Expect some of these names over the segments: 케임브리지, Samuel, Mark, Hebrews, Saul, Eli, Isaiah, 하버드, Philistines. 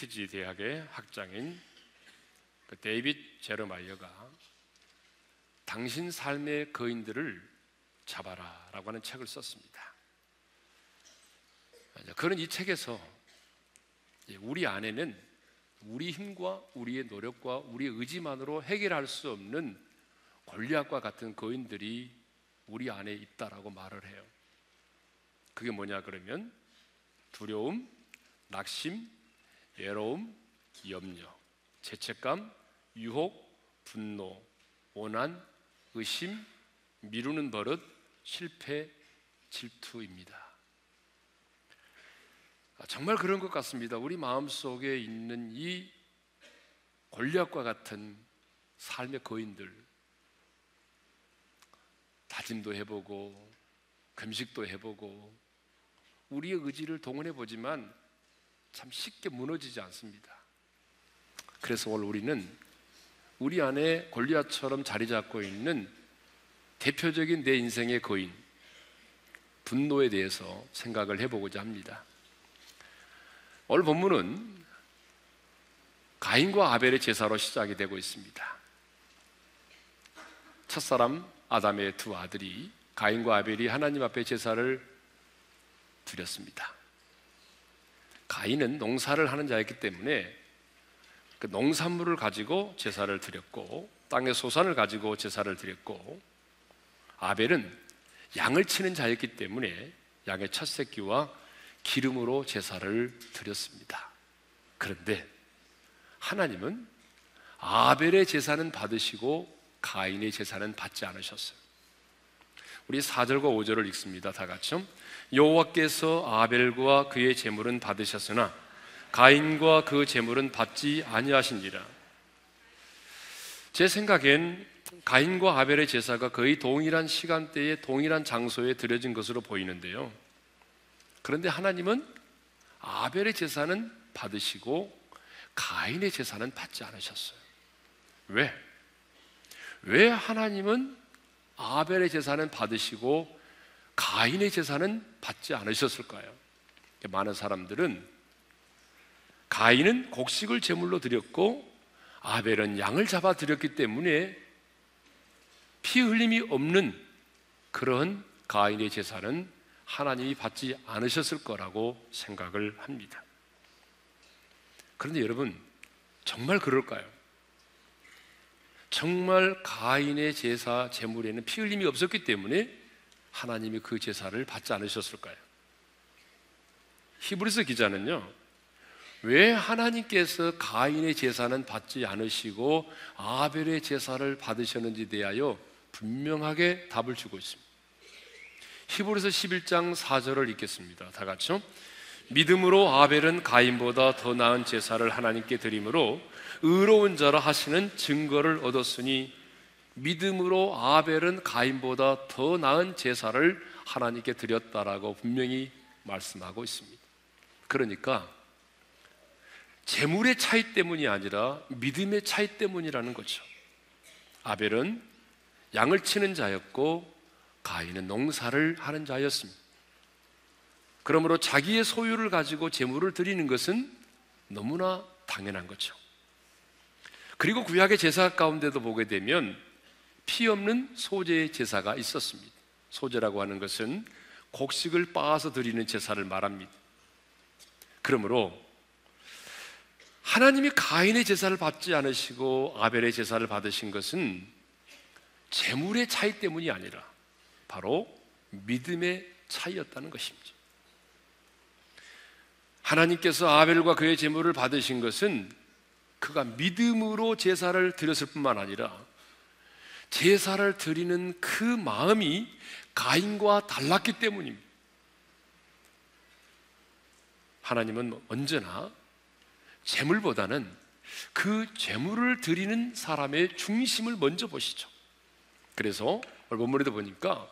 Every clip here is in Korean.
케임브리지 대학의 학장인 데이빗 제르마이어가 당신 삶의 거인들을 잡아라 라고 하는 책을 썼습니다. 그는 이 책에서 우리 안에는 우리 힘과 우리의 노력과 우리의 의지만으로 해결할 수 없는 골리앗과 같은 거인들이 우리 안에 있다라고 말을 해요. 그게 뭐냐 그러면 두려움, 낙심, 외로움, 염려, 죄책감, 유혹, 분노, 오난, 의심, 미루는 버릇, 실패, 질투입니다. 정말 그런 것 같습니다. 우리 마음속에 있는 이 골리앗과 같은 삶의 거인들, 다짐도 해보고 금식도 해보고 우리의 의지를 동원해보지만 참 쉽게 무너지지 않습니다. 그래서 오늘 우리는 우리 안에 골리앗처럼 자리 잡고 있는 대표적인 내 인생의 거인, 분노에 대해서 생각을 해보고자 합니다. 오늘 본문은 가인과 아벨의 제사로 시작이 되고 있습니다. 첫사람 아담의 두 아들이 가인과 아벨이 하나님 앞에 제사를 드렸습니다. 가인은 농사를 하는 자였기 때문에 그 농산물을 가지고 제사를 드렸고 땅의 소산을 가지고 제사를 드렸고, 아벨은 양을 치는 자였기 때문에 양의 첫 새끼와 기름으로 제사를 드렸습니다. 그런데 하나님은 아벨의 제사는 받으시고 가인의 제사는 받지 않으셨어요. 우리 4절과 5절을 읽습니다. 다 같이요. 여호와께서 아벨과 그의 제물은 받으셨으나 가인과 그 제물은 받지 아니하신지라. 제 생각엔 가인과 아벨의 제사가 거의 동일한 시간대에 동일한 장소에 드려진 것으로 보이는데요, 그런데 하나님은 아벨의 제사는 받으시고 가인의 제사는 받지 않으셨어요. 왜? 왜 하나님은 아벨의 제사는 받으시고 가인의 제사는 받지 않으셨을까요? 많은 사람들은 가인은 곡식을 제물로 드렸고 아벨은 양을 잡아 드렸기 때문에 피 흘림이 없는 그런 가인의 제사는 하나님이 받지 않으셨을 거라고 생각을 합니다. 그런데 여러분, 정말 그럴까요? 정말 가인의 제사 제물에는 피 흘림이 없었기 때문에 하나님이 그 제사를 받지 않으셨을까요? 히브리서 기자는요, 왜 하나님께서 가인의 제사는 받지 않으시고 아벨의 제사를 받으셨는지 대하여 분명하게 답을 주고 있습니다. 히브리서 11장 4절을 읽겠습니다. 다 같이요. 믿음으로 아벨은 가인보다 더 나은 제사를 하나님께 드림으로 의로운 자라 하시는 증거를 얻었으니, 믿음으로 아벨은 가인보다 더 나은 제사를 하나님께 드렸다라고 분명히 말씀하고 있습니다. 그러니까 재물의 차이 때문이 아니라 믿음의 차이 때문이라는 거죠. 아벨은 양을 치는 자였고 가인은 농사를 하는 자였습니다. 그러므로 자기의 소유를 가지고 제물을 드리는 것은 너무나 당연한 거죠. 그리고 구약의 제사 가운데도 보게 되면 피 없는 소제의 제사가 있었습니다. 소제라고 하는 것은 곡식을 빻아서 드리는 제사를 말합니다. 그러므로 하나님이 가인의 제사를 받지 않으시고 아벨의 제사를 받으신 것은 재물의 차이 때문이 아니라 바로 믿음의 차이였다는 것입니다. 하나님께서 아벨과 그의 제물을 받으신 것은 그가 믿음으로 제사를 드렸을 뿐만 아니라 제사를 드리는 그 마음이 가인과 달랐기 때문입니다. 하나님은 언제나 재물보다는 그 재물을 드리는 사람의 중심을 먼저 보시죠. 그래서 오늘 본문에도 보니까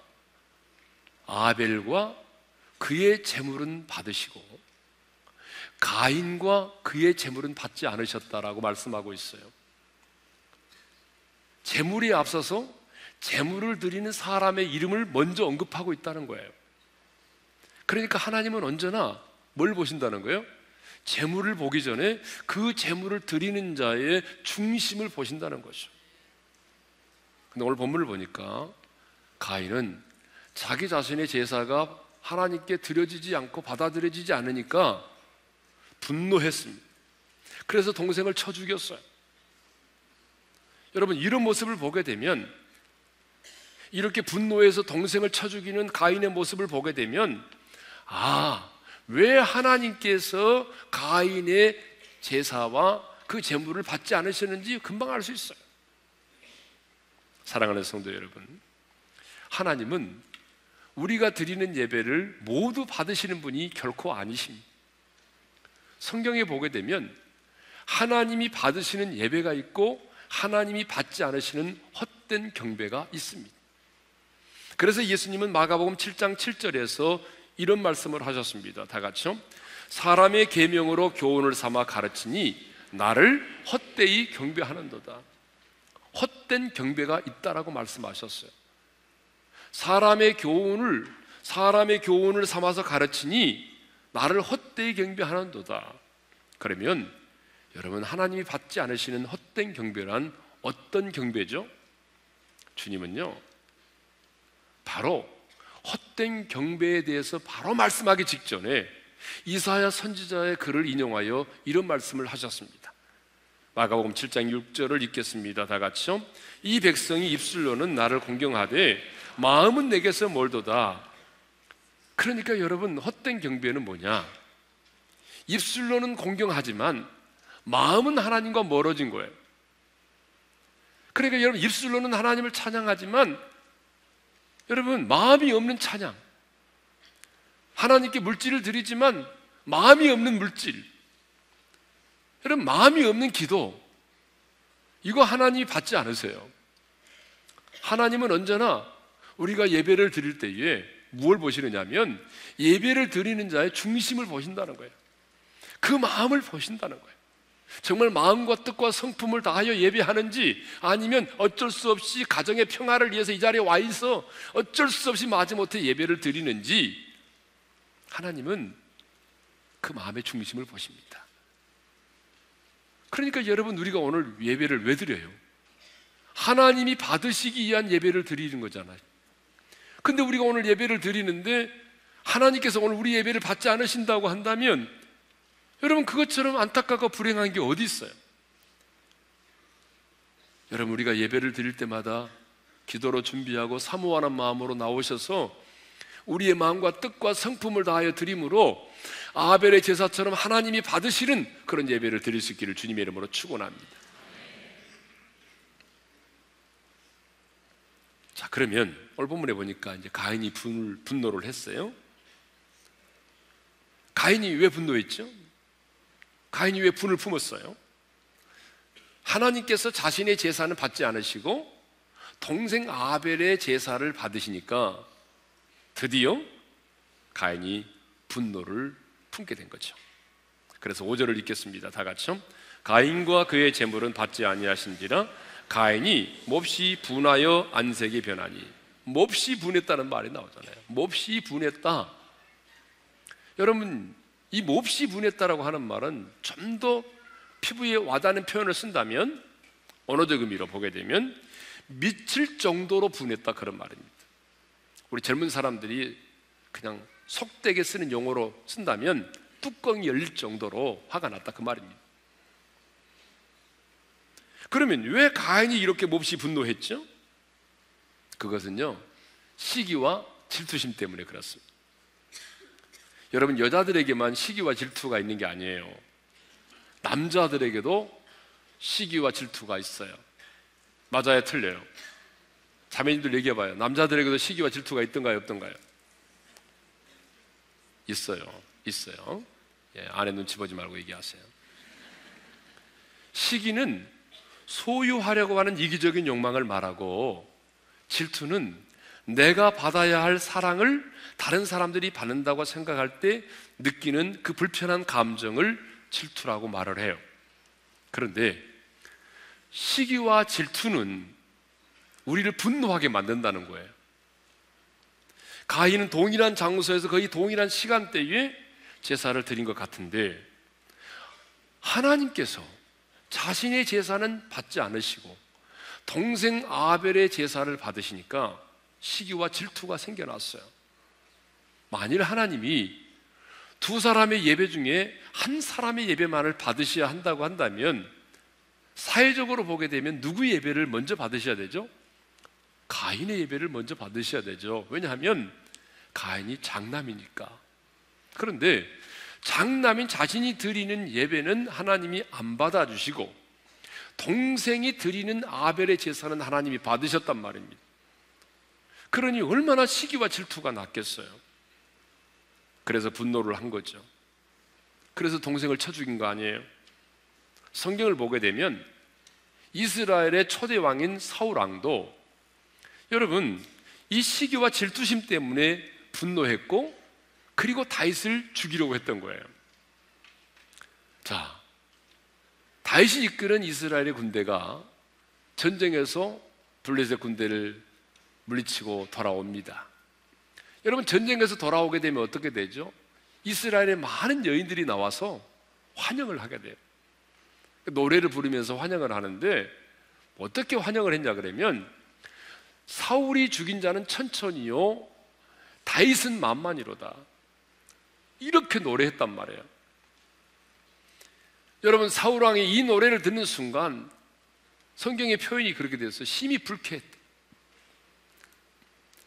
아벨과 그의 제물은 받으시고 가인과 그의 제물은 받지 않으셨다라고 말씀하고 있어요. 제물에 앞서서 제물을 드리는 사람의 이름을 먼저 언급하고 있다는 거예요. 그러니까 하나님은 언제나 뭘 보신다는 거예요? 재물을 보기 전에 그 재물을 드리는 자의 중심을 보신다는 거죠. 근데 오늘 본문을 보니까 가인은 자기 자신의 제사가 하나님께 드려지지 않고 받아들여지지 않으니까 분노했습니다. 그래서 동생을 쳐 죽였어요. 여러분, 이런 모습을 보게 되면, 이렇게 분노해서 동생을 쳐 죽이는 가인의 모습을 보게 되면, 아, 왜 하나님께서 가인의 제사와 그 재물을 받지 않으시는지 금방 알 수 있어요. 사랑하는 성도 여러분, 하나님은 우리가 드리는 예배를 모두 받으시는 분이 결코 아니십니다. 성경에 보게 되면 하나님이 받으시는 예배가 있고 하나님이 받지 않으시는 헛된 경배가 있습니다. 그래서 예수님은 마가복음 7장 7절에서 이런 말씀을 하셨습니다. 다 같이요. 사람의 계명으로 교훈을 삼아 가르치니 나를 헛되이 경배하는도다. 헛된 경배가 있다라고 말씀하셨어요. 사람의 교훈을 삼아서 가르치니 나를 헛되이 경배하는도다. 그러면 여러분, 하나님이 받지 않으시는 헛된 경배란 어떤 경배죠? 주님은요, 바로 헛된 경배에 대해서 바로 말씀하기 직전에 이사야 선지자의 글을 인용하여 이런 말씀을 하셨습니다. 마가복음 7장 6절을 읽겠습니다. 다 같이요. 이 백성이 입술로는 나를 공경하되 마음은 내게서 멀도다. 그러니까 여러분, 헛된 경배는 뭐냐? 입술로는 공경하지만 마음은 하나님과 멀어진 거예요. 그러니까 여러분, 입술로는 하나님을 찬양하지만 여러분, 마음이 없는 찬양, 하나님께 물질을 드리지만 마음이 없는 물질, 여러분, 마음이 없는 기도, 이거 하나님이 받지 않으세요. 하나님은 언제나 우리가 예배를 드릴 때에 무엇을 보시느냐면 예배를 드리는 자의 중심을 보신다는 거예요. 그 마음을 보신다는 거예요. 정말 마음과 뜻과 성품을 다하여 예배하는지, 아니면 어쩔 수 없이 가정의 평화를 위해서 이 자리에 와 있어 어쩔 수 없이 마지못해 예배를 드리는지, 하나님은 그 마음의 중심을 보십니다. 그러니까 여러분, 우리가 오늘 예배를 왜 드려요? 하나님이 받으시기 위한 예배를 드리는 거잖아요. 근데 우리가 오늘 예배를 드리는데 하나님께서 오늘 우리 예배를 받지 않으신다고 한다면 여러분, 그것처럼 안타깝고 불행한 게 어디 있어요? 여러분, 우리가 예배를 드릴 때마다 기도로 준비하고 사모하는 마음으로 나오셔서 우리의 마음과 뜻과 성품을 다하여 드림으로 아벨의 제사처럼 하나님이 받으시는 그런 예배를 드릴 수 있기를 주님의 이름으로 축원합니다. 자, 그러면 오늘 본문에 보니까 이제 가인이 분노를 했어요. 가인이 왜 분노했죠? 가인이 왜 분을 품었어요? 하나님께서 자신의 제사는 받지 않으시고 동생 아벨의 제사를 받으시니까 드디어 가인이 분노를 품게 된 거죠. 그래서 5절을 읽겠습니다. 다 같이요. 가인과 그의 재물은 받지 아니하신지라 가인이 몹시 분하여 안색이 변하니. 몹시 분했다는 말이 나오잖아요. 몹시 분했다. 여러분, 이 몹시 분했다라고 하는 말은 좀 더 피부에 와닿는 표현을 쓴다면, 언어적 의미로 보게 되면 미칠 정도로 분했다, 그런 말입니다. 우리 젊은 사람들이 그냥 속되게 쓰는 용어로 쓴다면 뚜껑이 열릴 정도로 화가 났다, 그 말입니다. 그러면 왜 가인이 이렇게 몹시 분노했죠? 그것은요, 시기와 질투심 때문에 그렇습니다. 여러분, 여자들에게만 시기와 질투가 있는 게 아니에요. 남자들에게도 시기와 질투가 있어요. 맞아요, 틀려요? 자매님들 얘기해봐요. 남자들에게도 시기와 질투가 있던가요, 없던가요? 있어요. 예, 아내 눈치 보지 말고 얘기하세요. 시기는 소유하려고 하는 이기적인 욕망을 말하고, 질투는 내가 받아야 할 사랑을 다른 사람들이 받는다고 생각할 때 느끼는 그 불편한 감정을 질투라고 말을 해요. 그런데 시기와 질투는 우리를 분노하게 만든다는 거예요. 가인은 동일한 장소에서 거의 동일한 시간대에 제사를 드린 것 같은데 하나님께서 자신의 제사는 받지 않으시고 동생 아벨의 제사를 받으시니까 시기와 질투가 생겨났어요. 만일 하나님이 두 사람의 예배 중에 한 사람의 예배만을 받으셔야 한다고 한다면 사회적으로 보게 되면 누구 예배를 먼저 받으셔야 되죠? 가인의 예배를 먼저 받으셔야 되죠. 왜냐하면 가인이 장남이니까. 그런데 장남인 자신이 드리는 예배는 하나님이 안 받아주시고 동생이 드리는 아벨의 제사는 하나님이 받으셨단 말입니다. 그러니 얼마나 시기와 질투가 났겠어요. 그래서 분노를 한 거죠. 그래서 동생을 쳐 죽인 거 아니에요. 성경을 보게 되면 이스라엘의 초대 왕인 사울 왕도 여러분 이 시기와 질투심 때문에 분노했고 그리고 다윗을 죽이려고 했던 거예요. 자, 다윗이 이끄는 이스라엘의 군대가 전쟁에서 블레셋 군대를 물리치고 돌아옵니다. 여러분 전쟁에서 돌아오게 되면 어떻게 되죠? 이스라엘의 많은 여인들이 나와서 환영을 하게 돼요. 노래를 부르면서 환영을 하는데 어떻게 환영을 했냐 그러면 사울이 죽인 자는 천천히요 다윗은 만만이로다 이렇게 노래했단 말이에요. 여러분 사울왕이 이 노래를 듣는 순간 성경의 표현이 그렇게 됐어요. 심히 불쾌했대.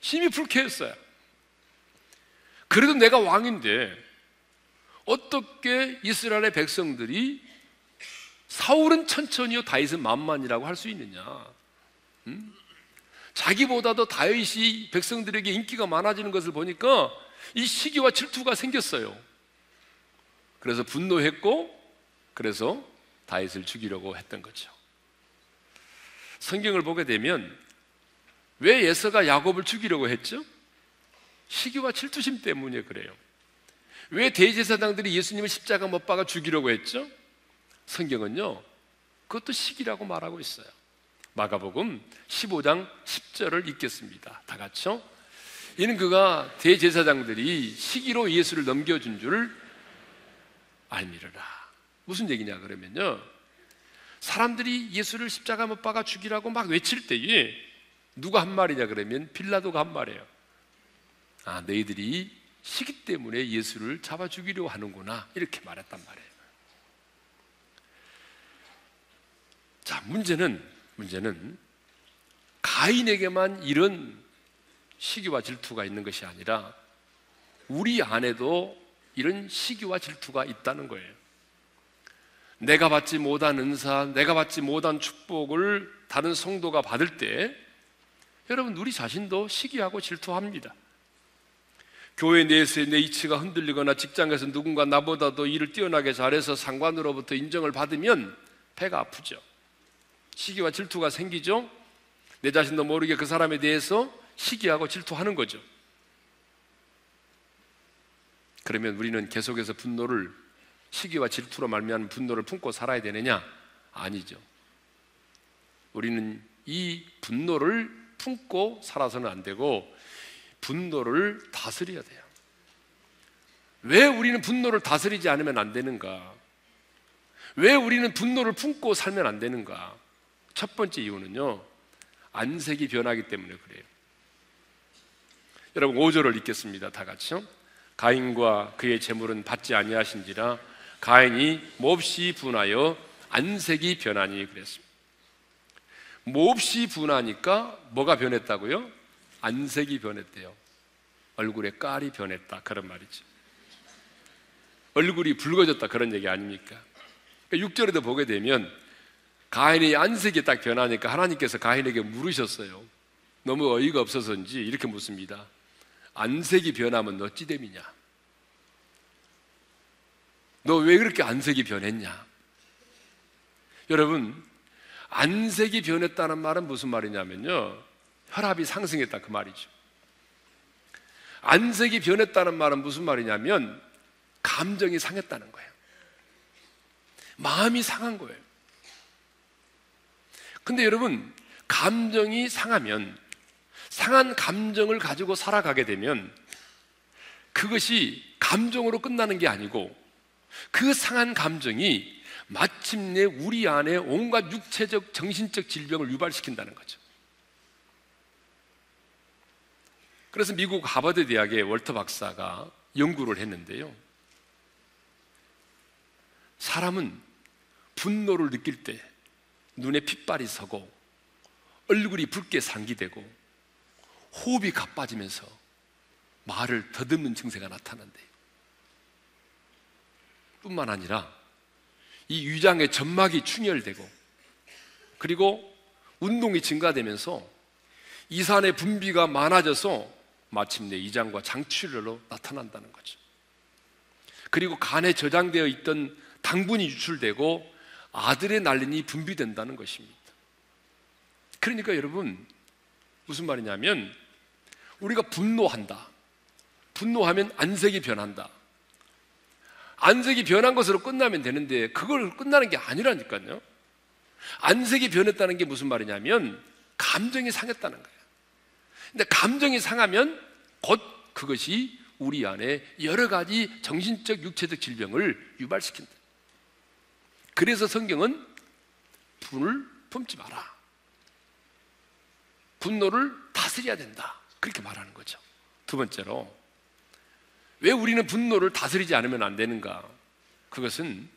심히 불쾌했어요. 그래도 내가 왕인데 어떻게 이스라엘의 백성들이 사울은 천천히요 다윗은 만만이라고 할 수 있느냐. 자기보다도 다윗이 백성들에게 인기가 많아지는 것을 보니까 이 시기와 질투가 생겼어요. 그래서 분노했고 그래서 다윗을 죽이려고 했던 거죠. 성경을 보게 되면 왜 에서가 야곱을 죽이려고 했죠? 시기와 질투심 때문에 그래요. 왜 대제사장들이 예수님을 십자가 못 박아 죽이려고 했죠? 성경은요 그것도 시기라고 말하고 있어요. 마가복음 15장 10절을 읽겠습니다. 다 같이요. 이는 그가 대제사장들이 시기로 예수를 넘겨준 줄 알미르라. 무슨 얘기냐 그러면요 사람들이 예수를 십자가 못 박아 죽이라고 막 외칠 때에 누가 한 말이냐 그러면 빌라도가 한 말이에요. 아, 너희들이 시기 때문에 예수를 잡아 죽이려고 하는구나 이렇게 말했단 말이에요. 자, 문제는 가인에게만 이런 시기와 질투가 있는 것이 아니라 우리 안에도 이런 시기와 질투가 있다는 거예요. 내가 받지 못한 은사, 내가 받지 못한 축복을 다른 성도가 받을 때 여러분 우리 자신도 시기하고 질투합니다. 교회 내에서의 내 이치가 흔들리거나 직장에서 누군가 나보다 더 일을 뛰어나게 잘해서 상관으로부터 인정을 받으면 배가 아프죠. 시기와 질투가 생기죠. 내 자신도 모르게 그 사람에 대해서 시기하고 질투하는 거죠. 그러면 우리는 계속해서 분노를 시기와 질투로 말미암은 분노를 품고 살아야 되느냐? 아니죠. 우리는 이 분노를 품고 살아서는 안 되고 분노를 다스려야 돼요. 왜 우리는 분노를 다스리지 않으면 안 되는가? 왜 우리는 분노를 품고 살면 안 되는가? 첫 번째 이유는요 안색이 변하기 때문에 그래요. 여러분 5절을 읽겠습니다. 다 같이요. 가인과 그의 재물은 받지 아니하신지라 가인이 몹시 분하여 안색이 변하니 그랬습니다. 몹시 분하니까 뭐가 변했다고요? 안색이 변했대요. 얼굴에 깔이 변했다 그런 말이죠. 얼굴이 붉어졌다 그런 얘기 아닙니까? 6절에도 보게 되면 가인의 안색이 딱 변하니까 하나님께서 가인에게 물으셨어요. 너무 어이가 없어서인지 이렇게 묻습니다. 안색이 변하면 어찌 됨이냐? 너 왜 그렇게 안색이 변했냐? 여러분 안색이 변했다는 말은 무슨 말이냐면요 혈압이 상승했다 그 말이죠. 안색이 변했다는 말은 무슨 말이냐면 감정이 상했다는 거예요. 마음이 상한 거예요. 근데 여러분 감정이 상하면 상한 감정을 가지고 살아가게 되면 그것이 감정으로 끝나는 게 아니고 그 상한 감정이 마침내 우리 안에 온갖 육체적, 정신적 질병을 유발시킨다는 거죠. 그래서 미국 하버드 대학의 월터 박사가 연구를 했는데요, 사람은 분노를 느낄 때 눈에 핏발이 서고 얼굴이 붉게 상기되고 호흡이 가빠지면서 말을 더듬는 증세가 나타난대요. 뿐만 아니라 이 위장의 점막이 충혈되고, 그리고 운동이 증가되면서 이산의 분비가 많아져서 마침내 이장과 장출혈로 나타난다는 거죠. 그리고 간에 저장되어 있던 당분이 유출되고 아드레날린이 분비된다는 것입니다. 그러니까 여러분, 무슨 말이냐면 우리가 분노한다, 분노하면 안색이 변한다, 안색이 변한 것으로 끝나면 되는데 그걸 끝나는 게 아니라니까요. 안색이 변했다는 게 무슨 말이냐면 감정이 상했다는 거예요. 근데 감정이 상하면 곧 그것이 우리 안에 여러 가지 정신적, 육체적 질병을 유발시킨다. 그래서 성경은 분을 품지 마라, 분노를 다스려야 된다, 그렇게 말하는 거죠. 두 번째로, 왜 우리는 분노를 다스리지 않으면 안 되는가? 그것은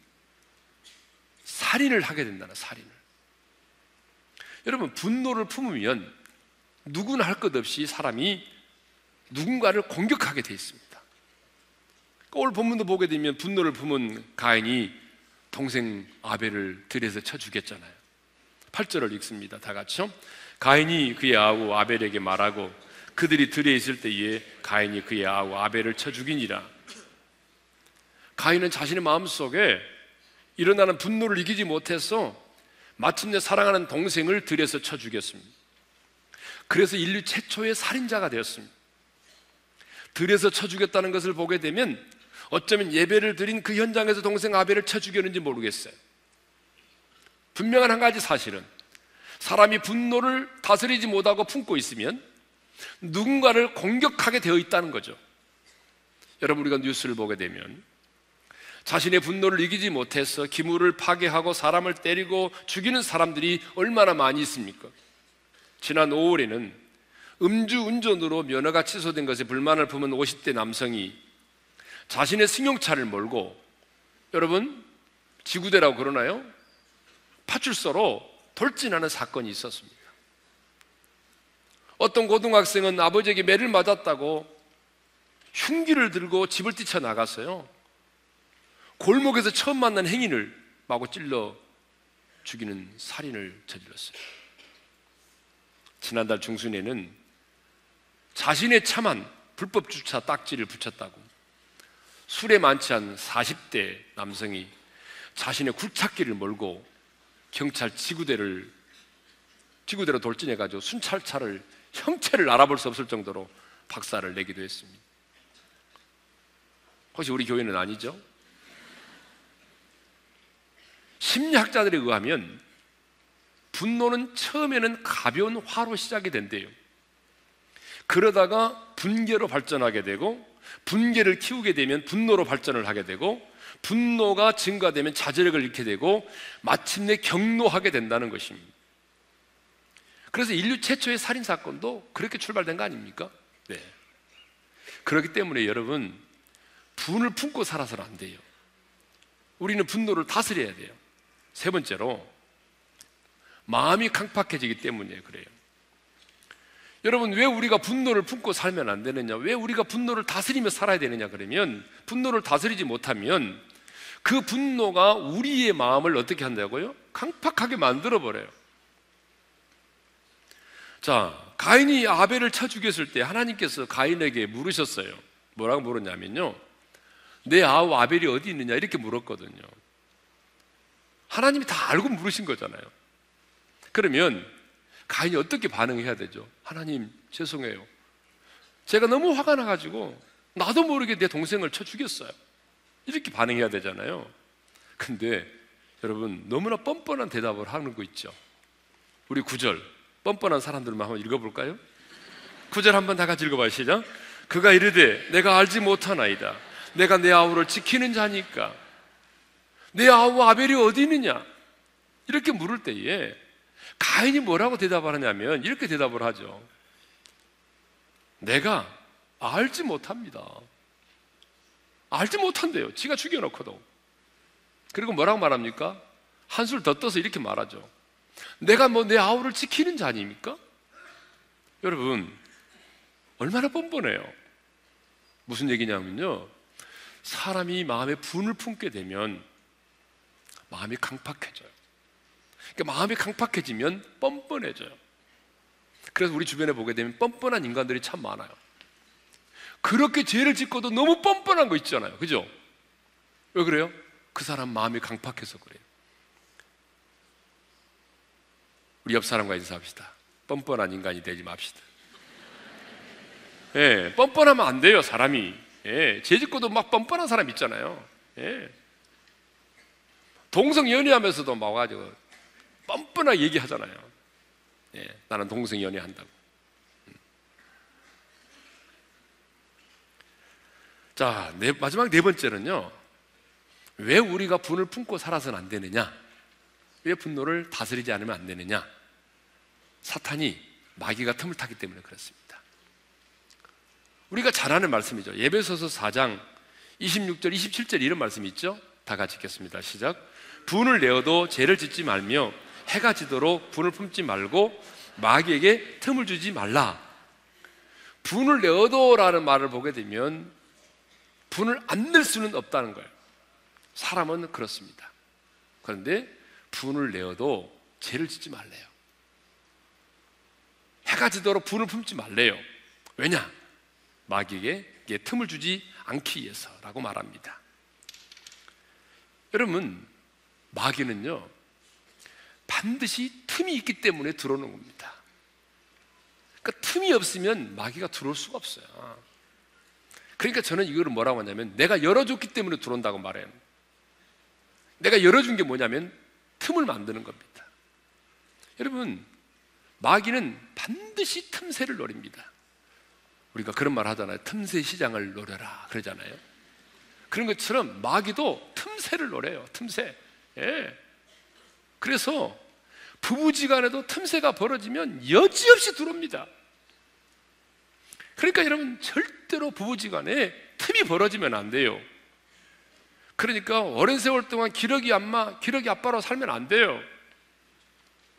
살인을 하게 된다는, 살인을. 여러분, 분노를 품으면 누구나 할 것 없이 사람이 누군가를 공격하게 돼 있습니다. 오늘 본문도 보게 되면 분노를 품은 가인이 동생 아벨을 들에서 쳐 죽였잖아요. 8절을 읽습니다. 다 같이요. 가인이 그의 아우 아벨에게 말하고 그들이 들에 있을 때에 가인이 그의 아우 아벨을 쳐 죽이니라. 가인은 자신의 마음속에 일어나는 분노를 이기지 못해서 마침내 사랑하는 동생을 들에서 쳐 죽였습니다. 그래서 인류 최초의 살인자가 되었습니다. 들에서 쳐 죽였다는 것을 보게 되면 어쩌면 예배를 드린 그 현장에서 동생 아벨을 쳐 죽였는지 모르겠어요. 분명한 한 가지 사실은, 사람이 분노를 다스리지 못하고 품고 있으면 누군가를 공격하게 되어 있다는 거죠. 여러분, 우리가 뉴스를 보게 되면 자신의 분노를 이기지 못해서 기물을 파괴하고 사람을 때리고 죽이는 사람들이 얼마나 많이 있습니까? 지난 5월에는 음주운전으로 면허가 취소된 것에 불만을 품은 50대 남성이 자신의 승용차를 몰고, 여러분 지구대라고 그러나요? 파출소로 돌진하는 사건이 있었습니다. 어떤 고등학생은 아버지에게 매를 맞았다고 흉기를 들고 집을 뛰쳐나가서요, 골목에서 처음 만난 행인을 마구 찔러 죽이는 살인을 저질렀어요. 지난달 중순에는 자신의 차만 불법 주차 딱지를 붙였다고 술에 만취한 40대 남성이 자신의 굴착기를 몰고 경찰 지구대로 돌진해가지고 순찰차를 형체를 알아볼 수 없을 정도로 박살을 내기도 했습니다. 혹시 우리 교회는 아니죠? 심리학자들에 의하면 분노는 처음에는 가벼운 화로 시작이 된대요. 그러다가 분개로 발전하게 되고, 분개를 키우게 되면 분노로 발전을 하게 되고, 분노가 증가되면 자제력을 잃게 되고, 마침내 격노하게 된다는 것입니다. 그래서 인류 최초의 살인사건도 그렇게 출발된 거 아닙니까? 네. 그렇기 때문에 여러분, 분을 품고 살아서는 안 돼요. 우리는 분노를 다스려야 돼요. 세 번째로, 마음이 강팍해지기 때문에 그래요. 여러분, 왜 우리가 분노를 품고 살면 안 되느냐, 왜 우리가 분노를 다스리며 살아야 되느냐, 그러면 분노를 다스리지 못하면 그 분노가 우리의 마음을 어떻게 한다고요? 강팍하게 만들어버려요. 자, 가인이 아벨을 쳐 죽였을 때 하나님께서 가인에게 물으셨어요. 뭐라고 물었냐면요, 내 아우 아벨이 어디 있느냐, 이렇게 물었거든요. 하나님이 다 알고 물으신 거잖아요. 그러면 가인이 어떻게 반응해야 되죠? 하나님, 죄송해요, 제가 너무 화가 나가지고 나도 모르게 내 동생을 쳐 죽였어요, 이렇게 반응해야 되잖아요. 근데 여러분, 너무나 뻔뻔한 대답을 하는 거 있죠. 우리 9절, 뻔뻔한 사람들만 한번 읽어볼까요? 9절 한번 다 같이 읽어봐요. 시작. 그가 이르되 내가 알지 못하나이다, 내가 내 아우를 지키는 자니까. 내 아우와 아벨이 어디 있느냐? 이렇게 물을 때에 가인이 뭐라고 대답을 하냐면 이렇게 대답을 하죠. 내가 알지 못합니다. 알지 못한대요. 지가 죽여놓고도. 그리고 뭐라고 말합니까? 한술 더 떠서 이렇게 말하죠. 내가 뭐 내 아우를 지키는 자 아닙니까? 여러분, 얼마나 뻔뻔해요. 무슨 얘기냐면요, 사람이 마음에 분을 품게 되면 마음이 강팍해져요. 그러니까 마음이 강팍해지면 뻔뻔해져요. 그래서 우리 주변에 보게 되면 뻔뻔한 인간들이 참 많아요. 그렇게 죄를 짓고도 너무 뻔뻔한 거 있잖아요, 그죠? 왜 그래요? 그 사람 마음이 강팍해서 그래요. 우리 옆 사람과 인사합시다. 뻔뻔한 인간이 되지 맙시다. 예, 뻔뻔하면 안 돼요, 사람이. 예, 죄 짓고도 막 뻔뻔한 사람 있잖아요. 예. 동성 연애하면서도 막 와가지고 뻔뻔하게 얘기하잖아요. 예, 나는 동성 연애한다고. 자, 마지막 네 번째는요, 왜 우리가 분을 품고 살아서는 안 되느냐? 왜 분노를 다스리지 않으면 안 되느냐? 사탄이, 마귀가 틈을 타기 때문에 그렇습니다. 우리가 잘 아는 말씀이죠. 에베소서 4장 26절, 27절 이런 말씀이 있죠. 다 같이 읽겠습니다. 시작. 분을 내어도 죄를 짓지 말며 해가 지도록 분을 품지 말고 마귀에게 틈을 주지 말라. 분을 내어도 라는 말을 보게 되면 분을 안 낼 수는 없다는 거예요. 사람은 그렇습니다. 그런데 분을 내어도 죄를 짓지 말래요. 해가 지도록 분을 품지 말래요. 왜냐? 마귀에게 틈을 주지 않기 위해서라고 말합니다. 여러분, 마귀는요, 반드시 틈이 있기 때문에 들어오는 겁니다. 그러니까 틈이 없으면 마귀가 들어올 수가 없어요. 그러니까 저는 이걸 뭐라고 하냐면, 내가 열어줬기 때문에 들어온다고 말해요. 내가 열어준 게 뭐냐면 틈을 만드는 겁니다. 여러분, 마귀는 반드시 틈새를 노립니다. 우리가 그런 말 하잖아요. 틈새 시장을 노려라 그러잖아요. 그런 것처럼 마귀도 틈새를 노려요. 틈새. 예. 그래서 부부지간에도 틈새가 벌어지면 여지없이 들어옵니다. 그러니까 여러분, 절대로 부부지간에 틈이 벌어지면 안 돼요. 그러니까 오랜 세월 동안 기러기 아빠로 살면 안 돼요.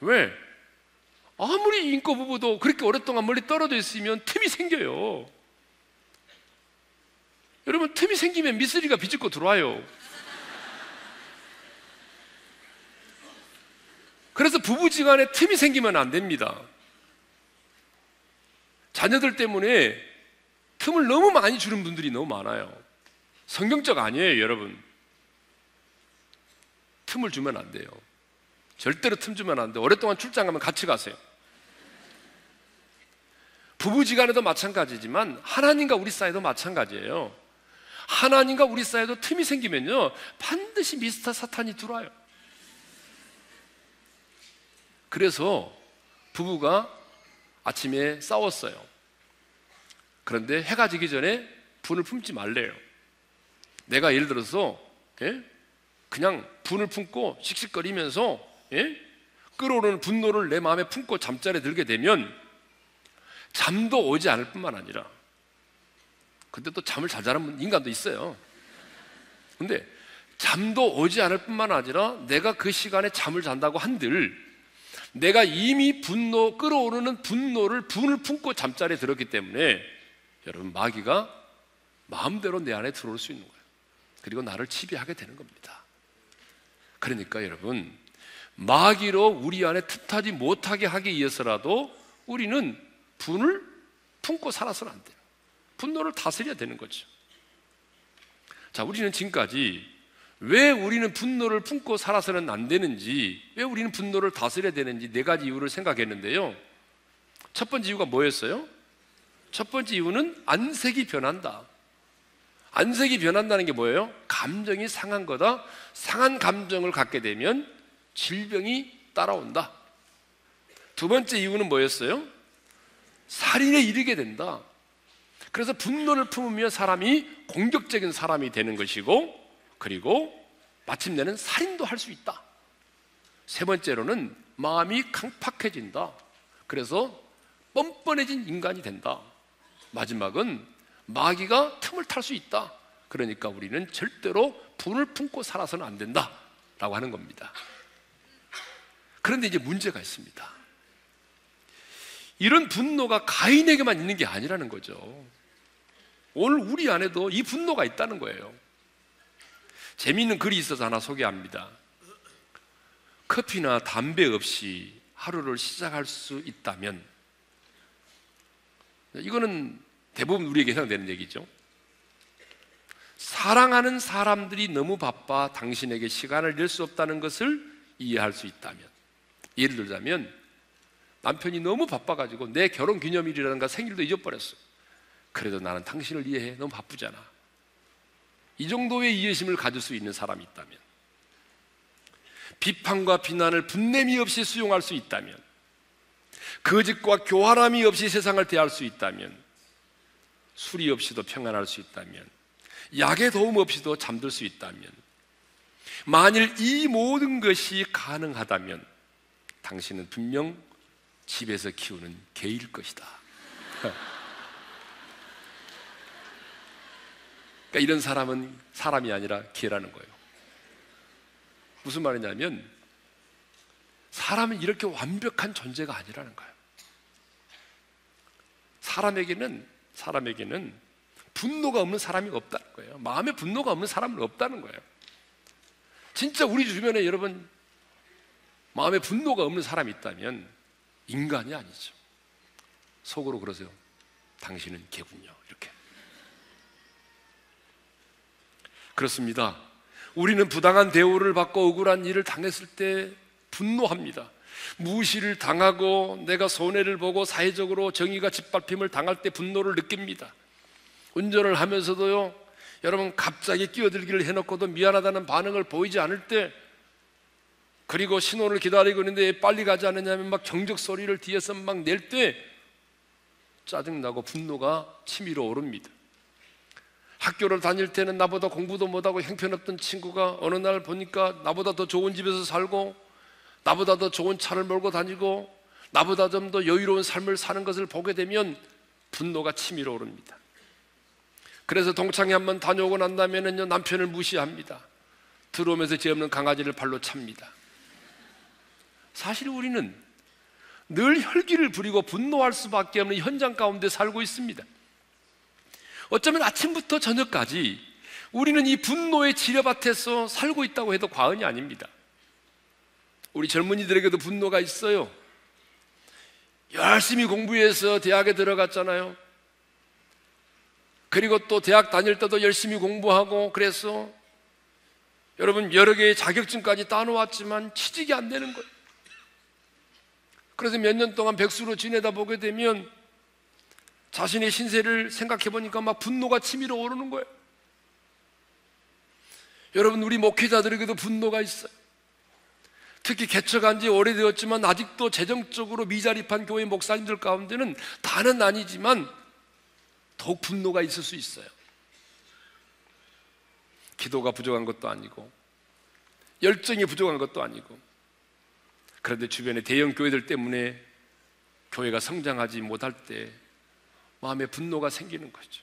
왜? 아무리 인꼬 부부도 그렇게 오랫동안 멀리 떨어져 있으면 틈이 생겨요. 여러분, 틈이 생기면 미쓰리가 비집고 들어와요. 그래서 부부지간에 틈이 생기면 안 됩니다. 자녀들 때문에 틈을 너무 많이 주는 분들이 너무 많아요. 성경적 아니에요, 여러분. 틈을 주면 안 돼요. 절대로 틈 주면 안 돼요. 오랫동안 출장 가면 같이 가세요. 부부지간에도 마찬가지지만 하나님과 우리 사이도 마찬가지예요. 하나님과 우리 사이도 틈이 생기면요, 반드시 미스터 사탄이 들어와요. 그래서 부부가 아침에 싸웠어요. 그런데 해가 지기 전에 분을 품지 말래요. 내가 예를 들어서, 예? 그냥 분을 품고 씩씩거리면서, 예? 끓어오르는 분노를 내 마음에 품고 잠자리에 들게 되면 잠도 오지 않을 뿐만 아니라, 근데 또 잠을 잘 자는 인간도 있어요. 근데 잠도 오지 않을 뿐만 아니라 내가 그 시간에 잠을 잔다고 한들 내가 이미 끓어오르는 분을 품고 잠자리에 들었기 때문에 여러분, 마귀가 마음대로 내 안에 들어올 수 있는 거예요. 그리고 나를 지배하게 되는 겁니다. 그러니까 여러분, 마귀로 우리 안에 틈타지 못하게 하기 위해서라도 우리는 분을 품고 살아서는 안 돼요. 분노를 다스려야 되는 거죠. 자, 우리는 지금까지 왜 우리는 분노를 품고 살아서는 안 되는지, 왜 우리는 분노를 다스려야 되는지 네 가지 이유를 생각했는데요. 첫 번째 이유가 뭐였어요? 첫 번째 이유는 안색이 변한다. 안색이 변한다는 게 뭐예요? 감정이 상한 거다. 상한 감정을 갖게 되면 질병이 따라온다. 두 번째 이유는 뭐였어요? 살인에 이르게 된다. 그래서 분노를 품으면 사람이 공격적인 사람이 되는 것이고, 그리고 마침내는 살인도 할 수 있다. 세 번째로는 마음이 강팍해진다. 그래서 뻔뻔해진 인간이 된다. 마지막은 마귀가 틈을 탈 수 있다. 그러니까 우리는 절대로 분을 품고 살아서는 안 된다 라고 하는 겁니다. 그런데 이제 문제가 있습니다. 이런 분노가 가인에게만 있는 게 아니라는 거죠. 오늘 우리 안에도 이 분노가 있다는 거예요. 재미있는 글이 있어서 하나 소개합니다. 커피나 담배 없이 하루를 시작할 수 있다면, 이거는 대부분 우리에게 해당되는 얘기죠. 사랑하는 사람들이 너무 바빠 당신에게 시간을 낼 수 없다는 것을 이해할 수 있다면, 예를 들자면 남편이 너무 바빠가지고 내 결혼기념일이라든가 생일도 잊어버렸어. 그래도 나는 당신을 이해해. 너무 바쁘잖아. 이 정도의 이해심을 가질 수 있는 사람이 있다면, 비판과 비난을 분냄이 없이 수용할 수 있다면, 거짓과 교활함이 없이 세상을 대할 수 있다면, 술이 없이도 평안할 수 있다면, 약의 도움 없이도 잠들 수 있다면, 만일 이 모든 것이 가능하다면 당신은 분명 집에서 키우는 개일 것이다. 그러니까 이런 사람은 사람이 아니라 개라는 거예요. 무슨 말이냐면 사람은 이렇게 완벽한 존재가 아니라는 거예요. 사람에게는 분노가 없는 사람이 없다는 거예요. 마음에 분노가 없는 사람은 없다는 거예요. 진짜 우리 주변에 여러분 마음에 분노가 없는 사람이 있다면 인간이 아니죠. 속으로 그러세요. 당신은 개군요. 이렇게. 그렇습니다. 우리는 부당한 대우를 받고 억울한 일을 당했을 때 분노합니다. 무시를 당하고 내가 손해를 보고 사회적으로 정의가 짓밟힘을 당할 때 분노를 느낍니다. 운전을 하면서도요, 여러분 갑자기 끼어들기를 해놓고도 미안하다는 반응을 보이지 않을 때, 그리고 신호를 기다리고 있는데 빨리 가지 않느냐면 막 경적 소리를 뒤에서 막 낼 때 짜증나고 분노가 치밀어 오릅니다. 학교를 다닐 때는 나보다 공부도 못하고 형편없던 친구가 어느 날 보니까 나보다 더 좋은 집에서 살고 나보다 더 좋은 차를 몰고 다니고 나보다 좀 더 여유로운 삶을 사는 것을 보게 되면 분노가 치밀어 오릅니다. 그래서 동창회 한번 다녀오고 난 다음에는요, 남편을 무시합니다. 들어오면서 죄 없는 강아지를 발로 찹니다. 사실 우리는 늘 혈기를 부리고 분노할 수밖에 없는 현장 가운데 살고 있습니다. 어쩌면 아침부터 저녁까지 우리는 이 분노의 지뢰밭에서 살고 있다고 해도 과언이 아닙니다. 우리 젊은이들에게도 분노가 있어요. 열심히 공부해서 대학에 들어갔잖아요. 그리고 또 대학 다닐 때도 열심히 공부하고, 그래서 여러분 여러 개의 자격증까지 따놓았지만 취직이 안 되는 거예요. 그래서 몇 년 동안 백수로 지내다 보게 되면 자신의 신세를 생각해 보니까 막 분노가 치밀어 오르는 거예요. 여러분 우리 목회자들에게도 분노가 있어요. 특히 개척한 지 오래되었지만 아직도 재정적으로 미자립한 교회 목사님들 가운데는 다는 아니지만 더욱 분노가 있을 수 있어요. 기도가 부족한 것도 아니고 열정이 부족한 것도 아니고, 그런데 주변의 대형 교회들 때문에 교회가 성장하지 못할 때 마음에 분노가 생기는 거죠.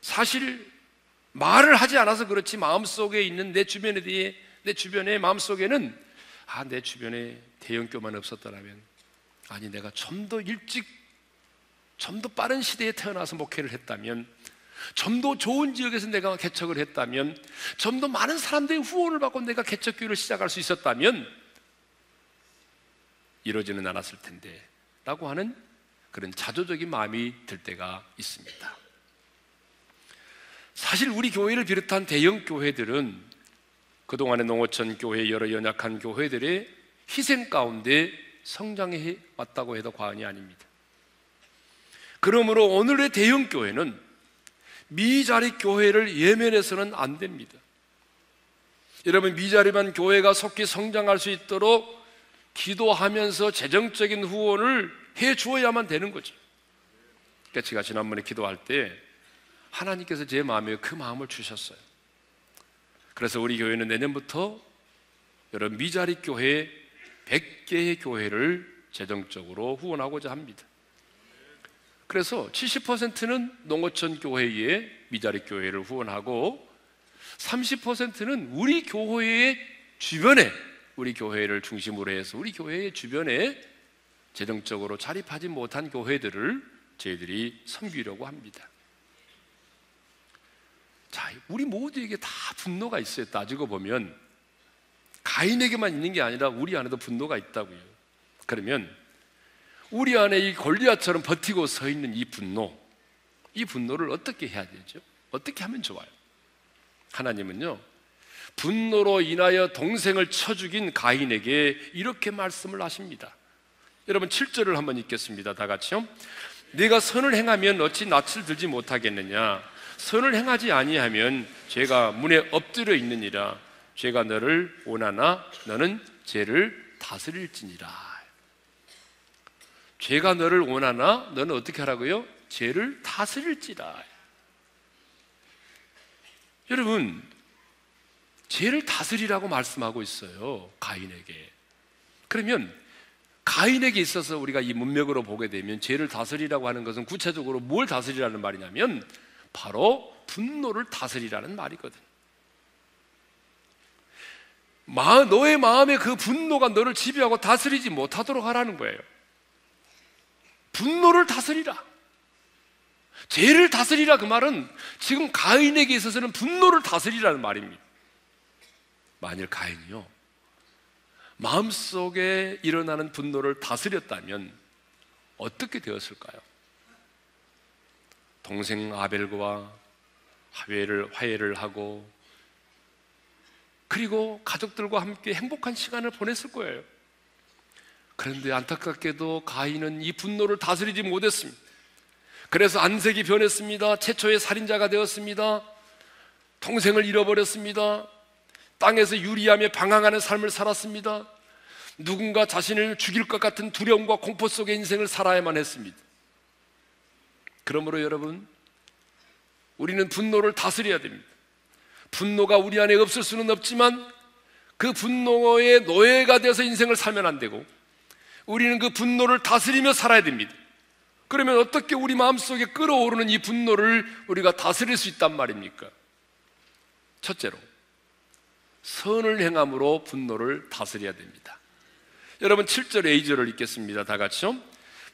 사실 말을 하지 않아서 그렇지 마음속에 있는 내 주변의 마음속에는, 아, 내 주변에 대형교만 없었더라면, 아니 내가 좀 더 일찍 좀 더 빠른 시대에 태어나서 목회를 했다면, 좀 더 좋은 지역에서 내가 개척을 했다면, 좀 더 많은 사람들의 후원을 받고 내가 개척교회를 시작할 수 있었다면 이러지는 않았을 텐데 라고 하는 그런 자조적인 마음이 들 때가 있습니다. 사실 우리 교회를 비롯한 대형 교회들은 그동안의 농어촌 교회, 여러 연약한 교회들의 희생 가운데 성장해 왔다고 해도 과언이 아닙니다. 그러므로 오늘의 대형 교회는 미자립 교회를 예면해서는 안 됩니다. 여러분 미자립한 교회가 속히 성장할 수 있도록 기도하면서 재정적인 후원을 해 주어야만 되는 거죠. 그러니까 제가 지난번에 기도할 때 하나님께서 제 마음에 그 마음을 주셨어요. 그래서 우리 교회는 내년부터 여러분 미자리 교회 100개의 교회를 재정적으로 후원하고자 합니다. 그래서 70%는 농어촌 교회의 미자리 교회를 후원하고 30%는 우리 교회의 주변에 우리 교회를 중심으로 해서 우리 교회의 주변에 재정적으로 자립하지 못한 교회들을 저희들이 섬기려고 합니다. 자, 우리 모두에게 다 분노가 있어요. 따지고 보면 가인에게만 있는 게 아니라 우리 안에도 분노가 있다고요. 그러면 우리 안에 이 골리앗처럼 버티고 서 있는 이 분노, 이 분노를 어떻게 해야 되죠? 어떻게 하면 좋아요? 하나님은요, 분노로 인하여 동생을 쳐 죽인 가인에게 이렇게 말씀을 하십니다. 여러분 7절을 한번 읽겠습니다. 다 같이요. 네가 선을 행하면 어찌 낯을 들지 못하겠느냐? 선을 행하지 아니하면 죄가 문에 엎드려 있느니라. 죄가 너를 원하나 너는 죄를 다스릴지니라. 죄가 너를 원하나 너는 어떻게 하라고요? 죄를 다스릴지라. 여러분, 죄를 다스리라고 말씀하고 있어요, 가인에게. 그러면 가인에게 있어서 우리가 이 문맥으로 보게 되면 죄를 다스리라고 하는 것은 구체적으로 뭘 다스리라는 말이냐면 바로 분노를 다스리라는 말이거든. 너의 마음에 그 분노가 너를 지배하고 다스리지 못하도록 하라는 거예요. 분노를 다스리라, 죄를 다스리라. 그 말은 지금 가인에게 있어서는 분노를 다스리라는 말입니다. 만일 가인이요, 마음속에 일어나는 분노를 다스렸다면 어떻게 되었을까요? 동생 아벨과 화해를 하고 그리고 가족들과 함께 행복한 시간을 보냈을 거예요. 그런데 안타깝게도 가인은 이 분노를 다스리지 못했습니다. 그래서 안색이 변했습니다. 최초의 살인자가 되었습니다. 동생을 잃어버렸습니다. 땅에서 유리하며 방황하는 삶을 살았습니다. 누군가 자신을 죽일 것 같은 두려움과 공포 속의 인생을 살아야만 했습니다. 그러므로 여러분, 우리는 분노를 다스려야 됩니다. 분노가 우리 안에 없을 수는 없지만 그 분노의 노예가 돼서 인생을 살면 안 되고 우리는 그 분노를 다스리며 살아야 됩니다. 그러면 어떻게 우리 마음속에 끓어오르는 이 분노를 우리가 다스릴 수 있단 말입니까? 첫째로, 선을 행함으로 분노를 다스려야 됩니다. 여러분 7절 A절을 읽겠습니다. 다 같이요.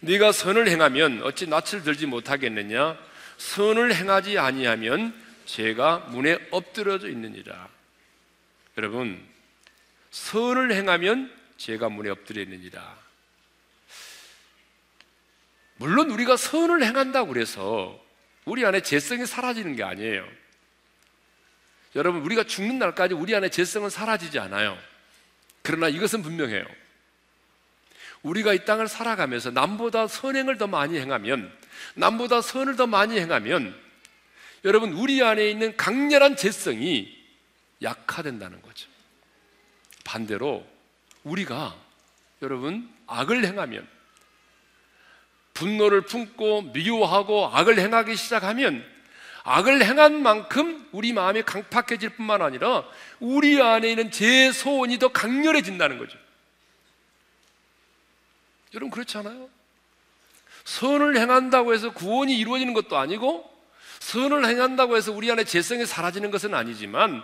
네가 선을 행하면 어찌 낯을 들지 못하겠느냐? 선을 행하지 아니하면 죄가 문에 엎드러져 있느니라. 여러분, 선을 행하면 죄가 문에 엎드려 있느니라. 물론 우리가 선을 행한다고 해서 우리 안에 죄성이 사라지는 게 아니에요. 여러분, 우리가 죽는 날까지 우리 안에 죄성은 사라지지 않아요. 그러나 이것은 분명해요. 우리가 이 땅을 살아가면서 남보다 선행을 더 많이 행하면, 남보다 선을 더 많이 행하면 여러분, 우리 안에 있는 강렬한 죄성이 약화된다는 거죠. 반대로 우리가 여러분 악을 행하면, 분노를 품고 미워하고 악을 행하기 시작하면 악을 행한 만큼 우리 마음이 강팍해질 뿐만 아니라 우리 안에 있는 죄의 소원이 더 강렬해진다는 거죠. 여러분 그렇지 않아요? 선을 행한다고 해서 구원이 이루어지는 것도 아니고 선을 행한다고 해서 우리 안에 죄성이 사라지는 것은 아니지만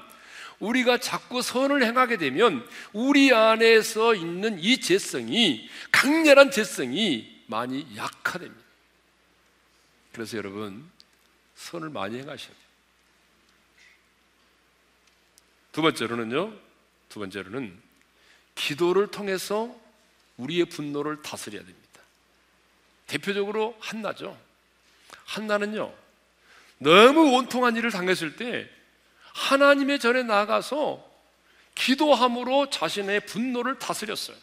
우리가 자꾸 선을 행하게 되면 우리 안에서 있는 이 죄성이, 강렬한 죄성이 많이 약화됩니다. 그래서 여러분 선을 많이 행하셔야 돼요. 두 번째로는 기도를 통해서 우리의 분노를 다스려야 됩니다. 대표적으로 한나죠. 한나는요, 너무 원통한 일을 당했을 때 하나님의 전에 나아가서 기도함으로 자신의 분노를 다스렸어요.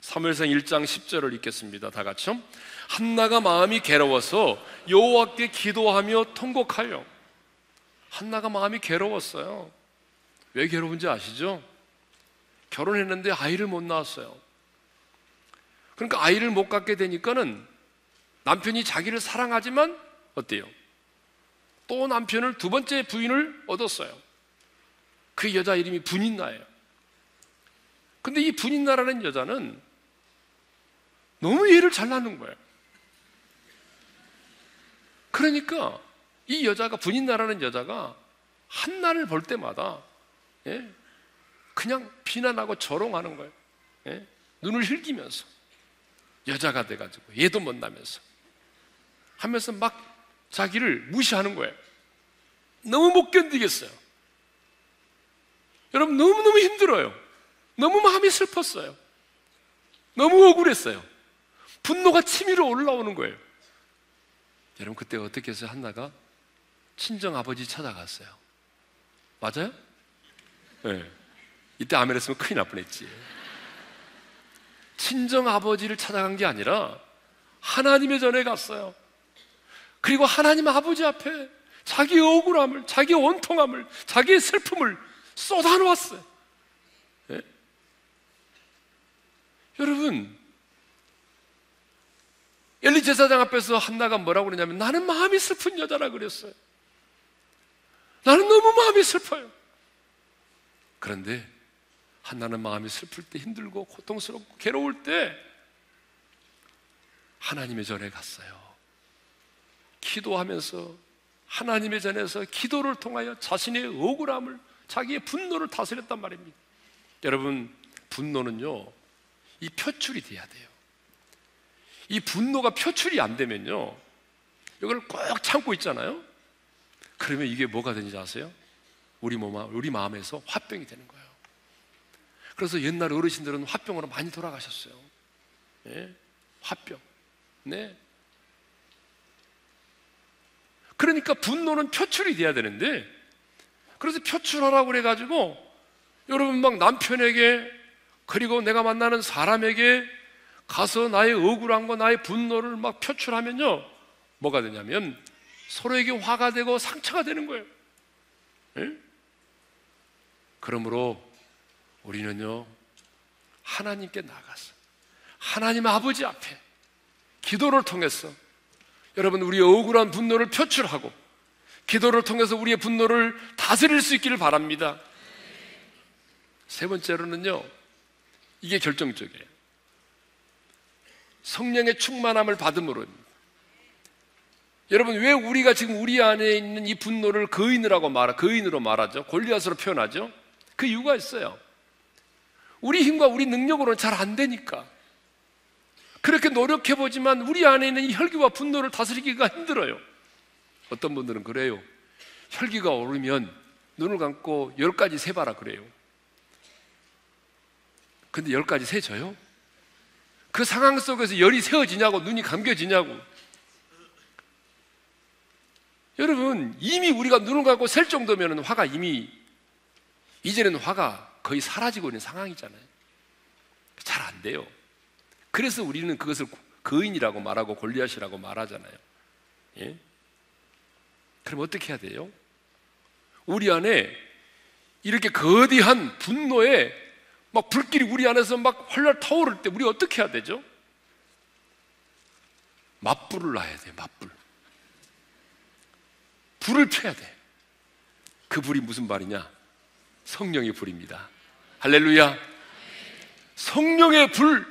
사무엘상 1장 10절을 읽겠습니다. 다 같이요. 한나가 마음이 괴로워서 여호와께 기도하며 통곡하여. 한나가 마음이 괴로웠어요. 왜 괴로운지 아시죠? 결혼했는데 아이를 못 낳았어요. 그러니까 아이를 못 갖게 되니까는 남편이 자기를 사랑하지만 어때요? 또 남편을 두 번째 부인을 얻었어요. 그 여자 이름이 분인나예요. 근데 이 분인나라는 여자는 너무 얘를 잘 낳는 거예요. 그러니까 이 여자가, 분인나라는 여자가 한나를 볼 때마다 그냥 비난하고 조롱하는 거예요. 눈을 흘기면서 여자가 돼가지고 얘도 못나면서 하면서 막 자기를 무시하는 거예요. 너무 못 견디겠어요. 여러분, 너무너무 힘들어요. 너무 마음이 슬펐어요. 너무 억울했어요. 분노가 치밀어 올라오는 거예요. 여러분, 그때 어떻게 해서 한나가 친정아버지 찾아갔어요. 맞아요? 네. 이때 아멘 했으면 큰일 날 뻔했지. 친정아버지를 찾아간 게 아니라 하나님의 전에 갔어요. 그리고 하나님 아버지 앞에 자기의 억울함을, 자기의 원통함을, 자기의 슬픔을 쏟아놓았어요. 예? 여러분, 엘리 제사장 앞에서 한나가 뭐라고 그러냐면, 나는 마음이 슬픈 여자라 그랬어요. 나는 너무 마음이 슬퍼요. 그런데 한나는 마음이 슬플 때, 힘들고 고통스럽고 괴로울 때 하나님의 전에 갔어요. 기도하면서, 하나님의 전에서 기도를 통하여 자신의 억울함을, 자기의 분노를 다스렸단 말입니다. 여러분, 분노는요, 이 표출이 돼야 돼요. 이 분노가 표출이 안 되면요, 이걸 꼭 참고 있잖아요. 그러면 이게 뭐가 되는지 아세요? 우리 마음에서 화병이 되는 거예요. 그래서 옛날 어르신들은 화병으로 많이 돌아가셨어요. 네? 화병. 네. 그러니까 분노는 표출이 돼야 되는데, 그래서 표출하라고 그래가지고 여러분 막 남편에게, 그리고 내가 만나는 사람에게 가서 나의 억울함과 나의 분노를 막 표출하면요, 뭐가 되냐면 서로에게 화가 되고 상처가 되는 거예요. 예? 그러므로 우리는요, 하나님께 나아가서 하나님 아버지 앞에 기도를 통해서, 여러분, 우리의 억울한 분노를 표출하고 기도를 통해서 우리의 분노를 다스릴 수 있기를 바랍니다. 세 번째로는요, 이게 결정적이에요. 성령의 충만함을 받음으로입니다. 여러분, 왜 우리가 지금 우리 안에 있는 이 분노를 거인으로 말하죠? 골리앗으로 표현하죠? 그 이유가 있어요. 우리 힘과 우리 능력으로는 잘 안 되니까. 그렇게 노력해보지만 우리 안에 있는 이 혈기와 분노를 다스리기가 힘들어요. 어떤 분들은 그래요. 혈기가 오르면 눈을 감고 10가지 세봐라 그래요. 근데 10가지 세져요? 그 상황 속에서 열이 세워지냐고, 눈이 감겨지냐고. 여러분, 이미 우리가 눈을 감고 셀 정도면 화가 이미, 이제는 화가 거의 사라지고 있는 상황이잖아요. 잘 안 돼요. 그래서 우리는 그것을 거인이라고 말하고 골리앗이라고 말하잖아요. 예? 그럼 어떻게 해야 돼요? 우리 안에 이렇게 거대한 분노에 막 불길이 우리 안에서 막 활활 타오를 때 우리 어떻게 해야 되죠? 맞불을 놔야 돼요. 맞불. 불을 펴야 돼. 그 불이 무슨 말이냐? 성령의 불입니다. 할렐루야. 성령의 불,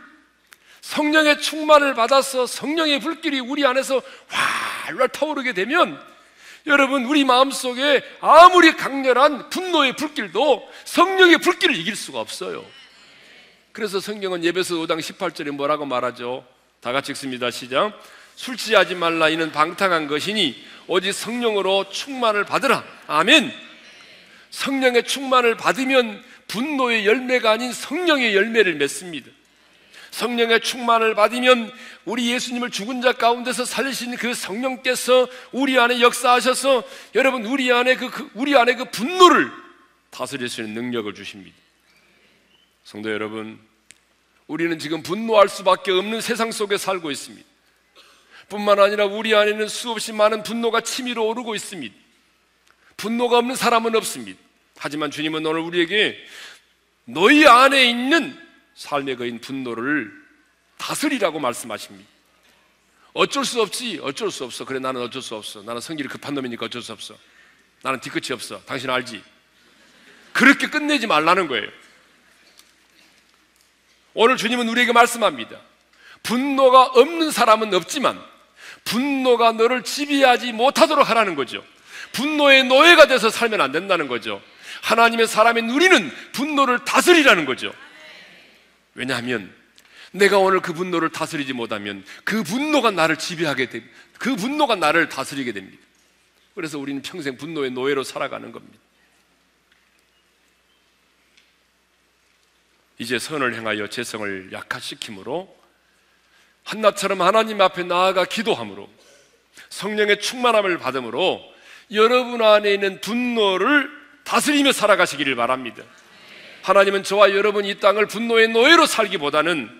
성령의 충만을 받아서 성령의 불길이 우리 안에서 활활 타오르게 되면, 여러분, 우리 마음속에 아무리 강렬한 분노의 불길도 성령의 불길을 이길 수가 없어요. 그래서 성경은 에베소 5장 18절에 뭐라고 말하죠? 다 같이 읽습니다. 시작. 술 취하지 말라, 이는 방탕한 것이니 오직 성령으로 충만을 받으라. 아멘. 성령의 충만을 받으면 분노의 열매가 아닌 성령의 열매를 맺습니다. 성령의 충만을 받으면 우리 예수님을 죽은 자 가운데서 살리신 그 성령께서 우리 안에 역사하셔서, 여러분, 우리 안에 그 분노를 다스릴 수 있는 능력을 주십니다. 성도 여러분, 우리는 지금 분노할 수밖에 없는 세상 속에 살고 있습니다. 뿐만 아니라 우리 안에는 수없이 많은 분노가 치밀어 오르고 있습니다. 분노가 없는 사람은 없습니다. 하지만 주님은 오늘 우리에게 너희 안에 있는 삶의 거인 분노를 다스리라고 말씀하십니다. 어쩔 수 없지, 어쩔 수 없어. 그래, 나는 어쩔 수 없어. 나는 성질이 급한 놈이니까 어쩔 수 없어. 나는 뒤끝이 없어. 당신 알지? 그렇게 끝내지 말라는 거예요. 오늘 주님은 우리에게 말씀합니다. 분노가 없는 사람은 없지만 분노가 너를 지배하지 못하도록 하라는 거죠. 분노의 노예가 돼서 살면 안 된다는 거죠. 하나님의 사람인 우리는 분노를 다스리라는 거죠. 왜냐하면 내가 오늘 그 분노를 다스리지 못하면 그 분노가 나를 지배하게 됩니다. 그 분노가 나를 다스리게 됩니다. 그래서 우리는 평생 분노의 노예로 살아가는 겁니다. 이제 선을 행하여 재성을 약화시킴으로 한낱처럼 하나님 앞에 나아가 기도함으로 성령의 충만함을 받음으로 여러분 안에 있는 분노를 다스리며 살아가시기를 바랍니다. 하나님은 저와 여러분이 이 땅을 분노의 노예로 살기보다는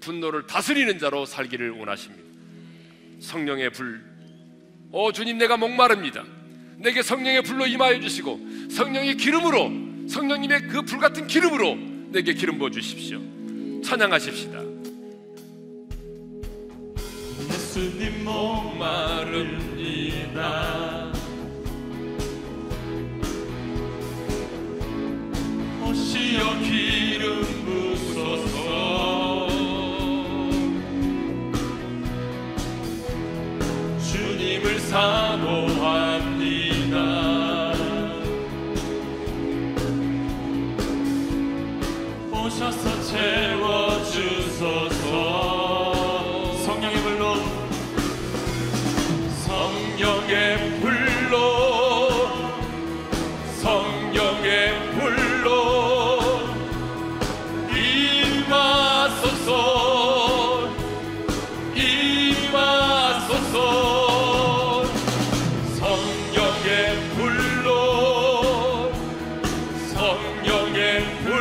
분노를 다스리는 자로 살기를 원하십니다. 성령의 불, 주님 내가 목마릅니다. 내게 성령의 불로 임하여 주시고 성령의 기름으로, 성령님의 그 불같은 기름으로 내게 기름 부어주십시오. 찬양하십시다. 예수님 목마릅니다. 오시어 기름 부소서. 주님을 사모합니다. 오셔서 채워주소서. 성령의 불로, 성령의 불로, 성령의 불로 임하소서, 임하소서. 성령의 불로, 성령의 불로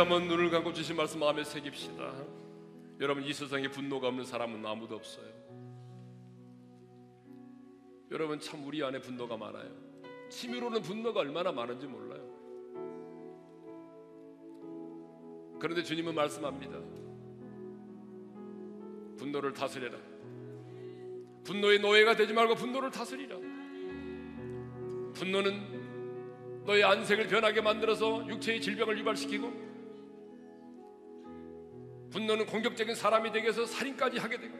한번 눈을 감고 주신 말씀 마음에 새깁시다. 여러분, 이 세상에 분노가 없는 사람은 아무도 없어요. 여러분, 참 우리 안에 분노가 많아요. 치밀로는 분노가 얼마나 많은지 몰라요. 그런데 주님은 말씀합니다. 분노를 다스려라. 분노의 노예가 되지 말고 분노를 다스리라. 분노는 너의 안색을 변하게 만들어서 육체의 질병을 유발시키고, 분노는 공격적인 사람이 되게 해서 살인까지 하게 되고,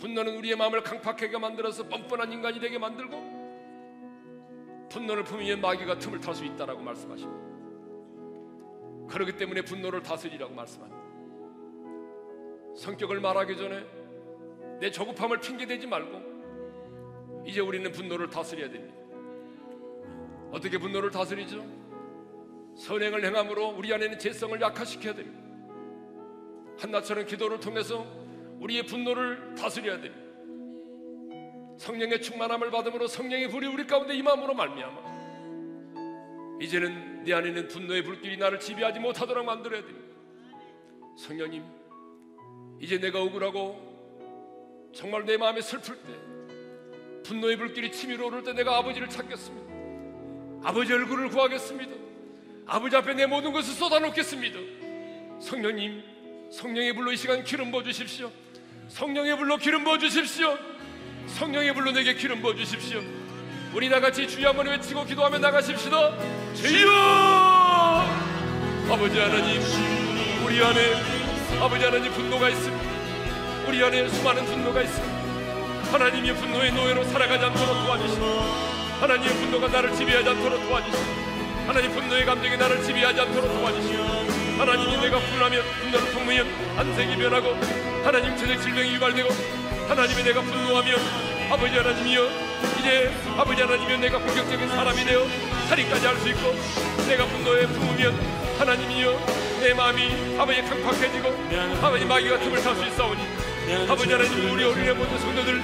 분노는 우리의 마음을 강팍하게 만들어서 뻔뻔한 인간이 되게 만들고, 분노를 품으면 마귀가 틈을 탈 수 있다라고 말씀하십니다. 그렇기 때문에 분노를 다스리라고 말씀합니다. 성격을 말하기 전에 내 조급함을 핑계대지 말고 이제 우리는 분노를 다스려야 됩니다. 어떻게 분노를 다스리죠? 선행을 행함으로 우리 안에 있는 죄성을 약화시켜야 됩니다. 한낱처럼 기도를 통해서 우리의 분노를 다스려야 됩니다. 성령의 충만함을 받음으로 성령의 불이 우리 가운데 임함으로 말미암아 이제는 내 안에 있는 분노의 불길이 나를 지배하지 못하도록 만들어야 됩니다. 성령님, 이제 내가 억울하고 정말 내 마음이 슬플 때, 분노의 불길이 치밀어 오를 때 내가 아버지를 찾겠습니다. 아버지 얼굴을 구하겠습니다. 아버지 앞에 내 모든 것을 쏟아놓겠습니다. 성령님, 성령의 불로 이 시간 기름 부어주십시오. 성령의 불로 기름 부어주십시오. 성령의 불로 내게 기름 부어주십시오. 우리 다같이 주여 한번 외치고 기도하며 나가십시다. 주여! 아버지 하나님, 우리 안에 아버지 하나님 분노가 있습니다. 우리 안에 수많은 분노가 있습니다. 하나님의 분노의 노예로 살아가지 않도록 도와주시고, 하나님의 분노가 나를 지배하지 않도록 도와주시고, 하나님 분노의 감정이 나를 지배하지 않도록 도와주시오. 하나님이 내가 분노하면 분노를 품으면 안색이 변하고 하나님 체질 질병이 유발되고 하나님이 내가 분노하면 아버지 하나님이여 이제 아버지 하나님이여 내가 본격적인 사람이 되어 살인까지 할 수 있고 내가 분노에 품으면 하나님이여 내 마음이 아버지 강팍해지고 아버지 마귀가 틈을 탈 수 있사오니 아버지 하나님 우리 어린애 모든 성도들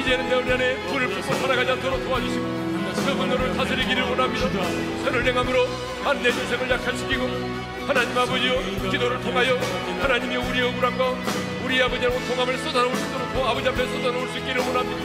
이제는 내 우리 안에 불을 품고 살아가지 않도록 도와주시고 그 분노를 다스리기를 원합니다. 선을 행함으로 안 내 인생을 약화시키고 하나님 아버지여 기도를 통하여 하나님이 우리 억울함과 우리 아버지 하나님 통함을 쏟아놓을 수 있도록 아버지 앞에 쏟아놓을 수 있기를 원합니다.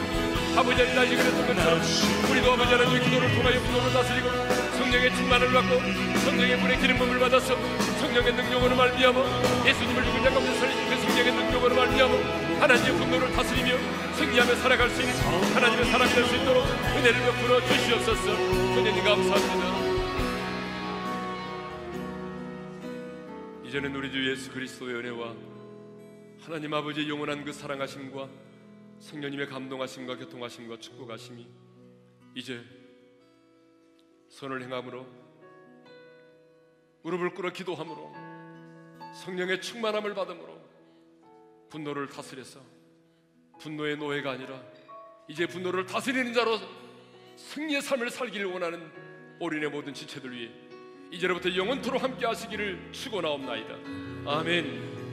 아버지 하나님 다시 그랬던 것처럼 우리도 아버지 하나님 기도를 통하여 분노를 다스리고 성령의 충만을 받고 성령의 물에 기름부음을 받아서 성령의 능력으로 말미암아 예수님을 죽은 자 가운데 살리신 그 성령의 능력으로 말미암아 하나님의 분노를 다스리며 승리하며 살아갈 수 있는 하나님의 사람이 될 수 있도록 은혜를 베풀어 주시옵소서. 하나님 감사합니다. 이제는 우리 주 예수 그리스도의 은혜와 하나님 아버지의 영원한 그 사랑하심과 성령님의 감동하심과 교통하심과 축복하심이 이제 선을 행함으로 무릎을 꿇어 기도함으로 성령의 충만함을 받음으로 분노를 다스려서 분노의 노예가 아니라 이제 분노를 다스리는 자로 승리의 삶을 살기를 원하는 어린의 모든 지체들 위해 이제로부터 영원토록 함께 하시기를 축원하옵나이다. 아멘.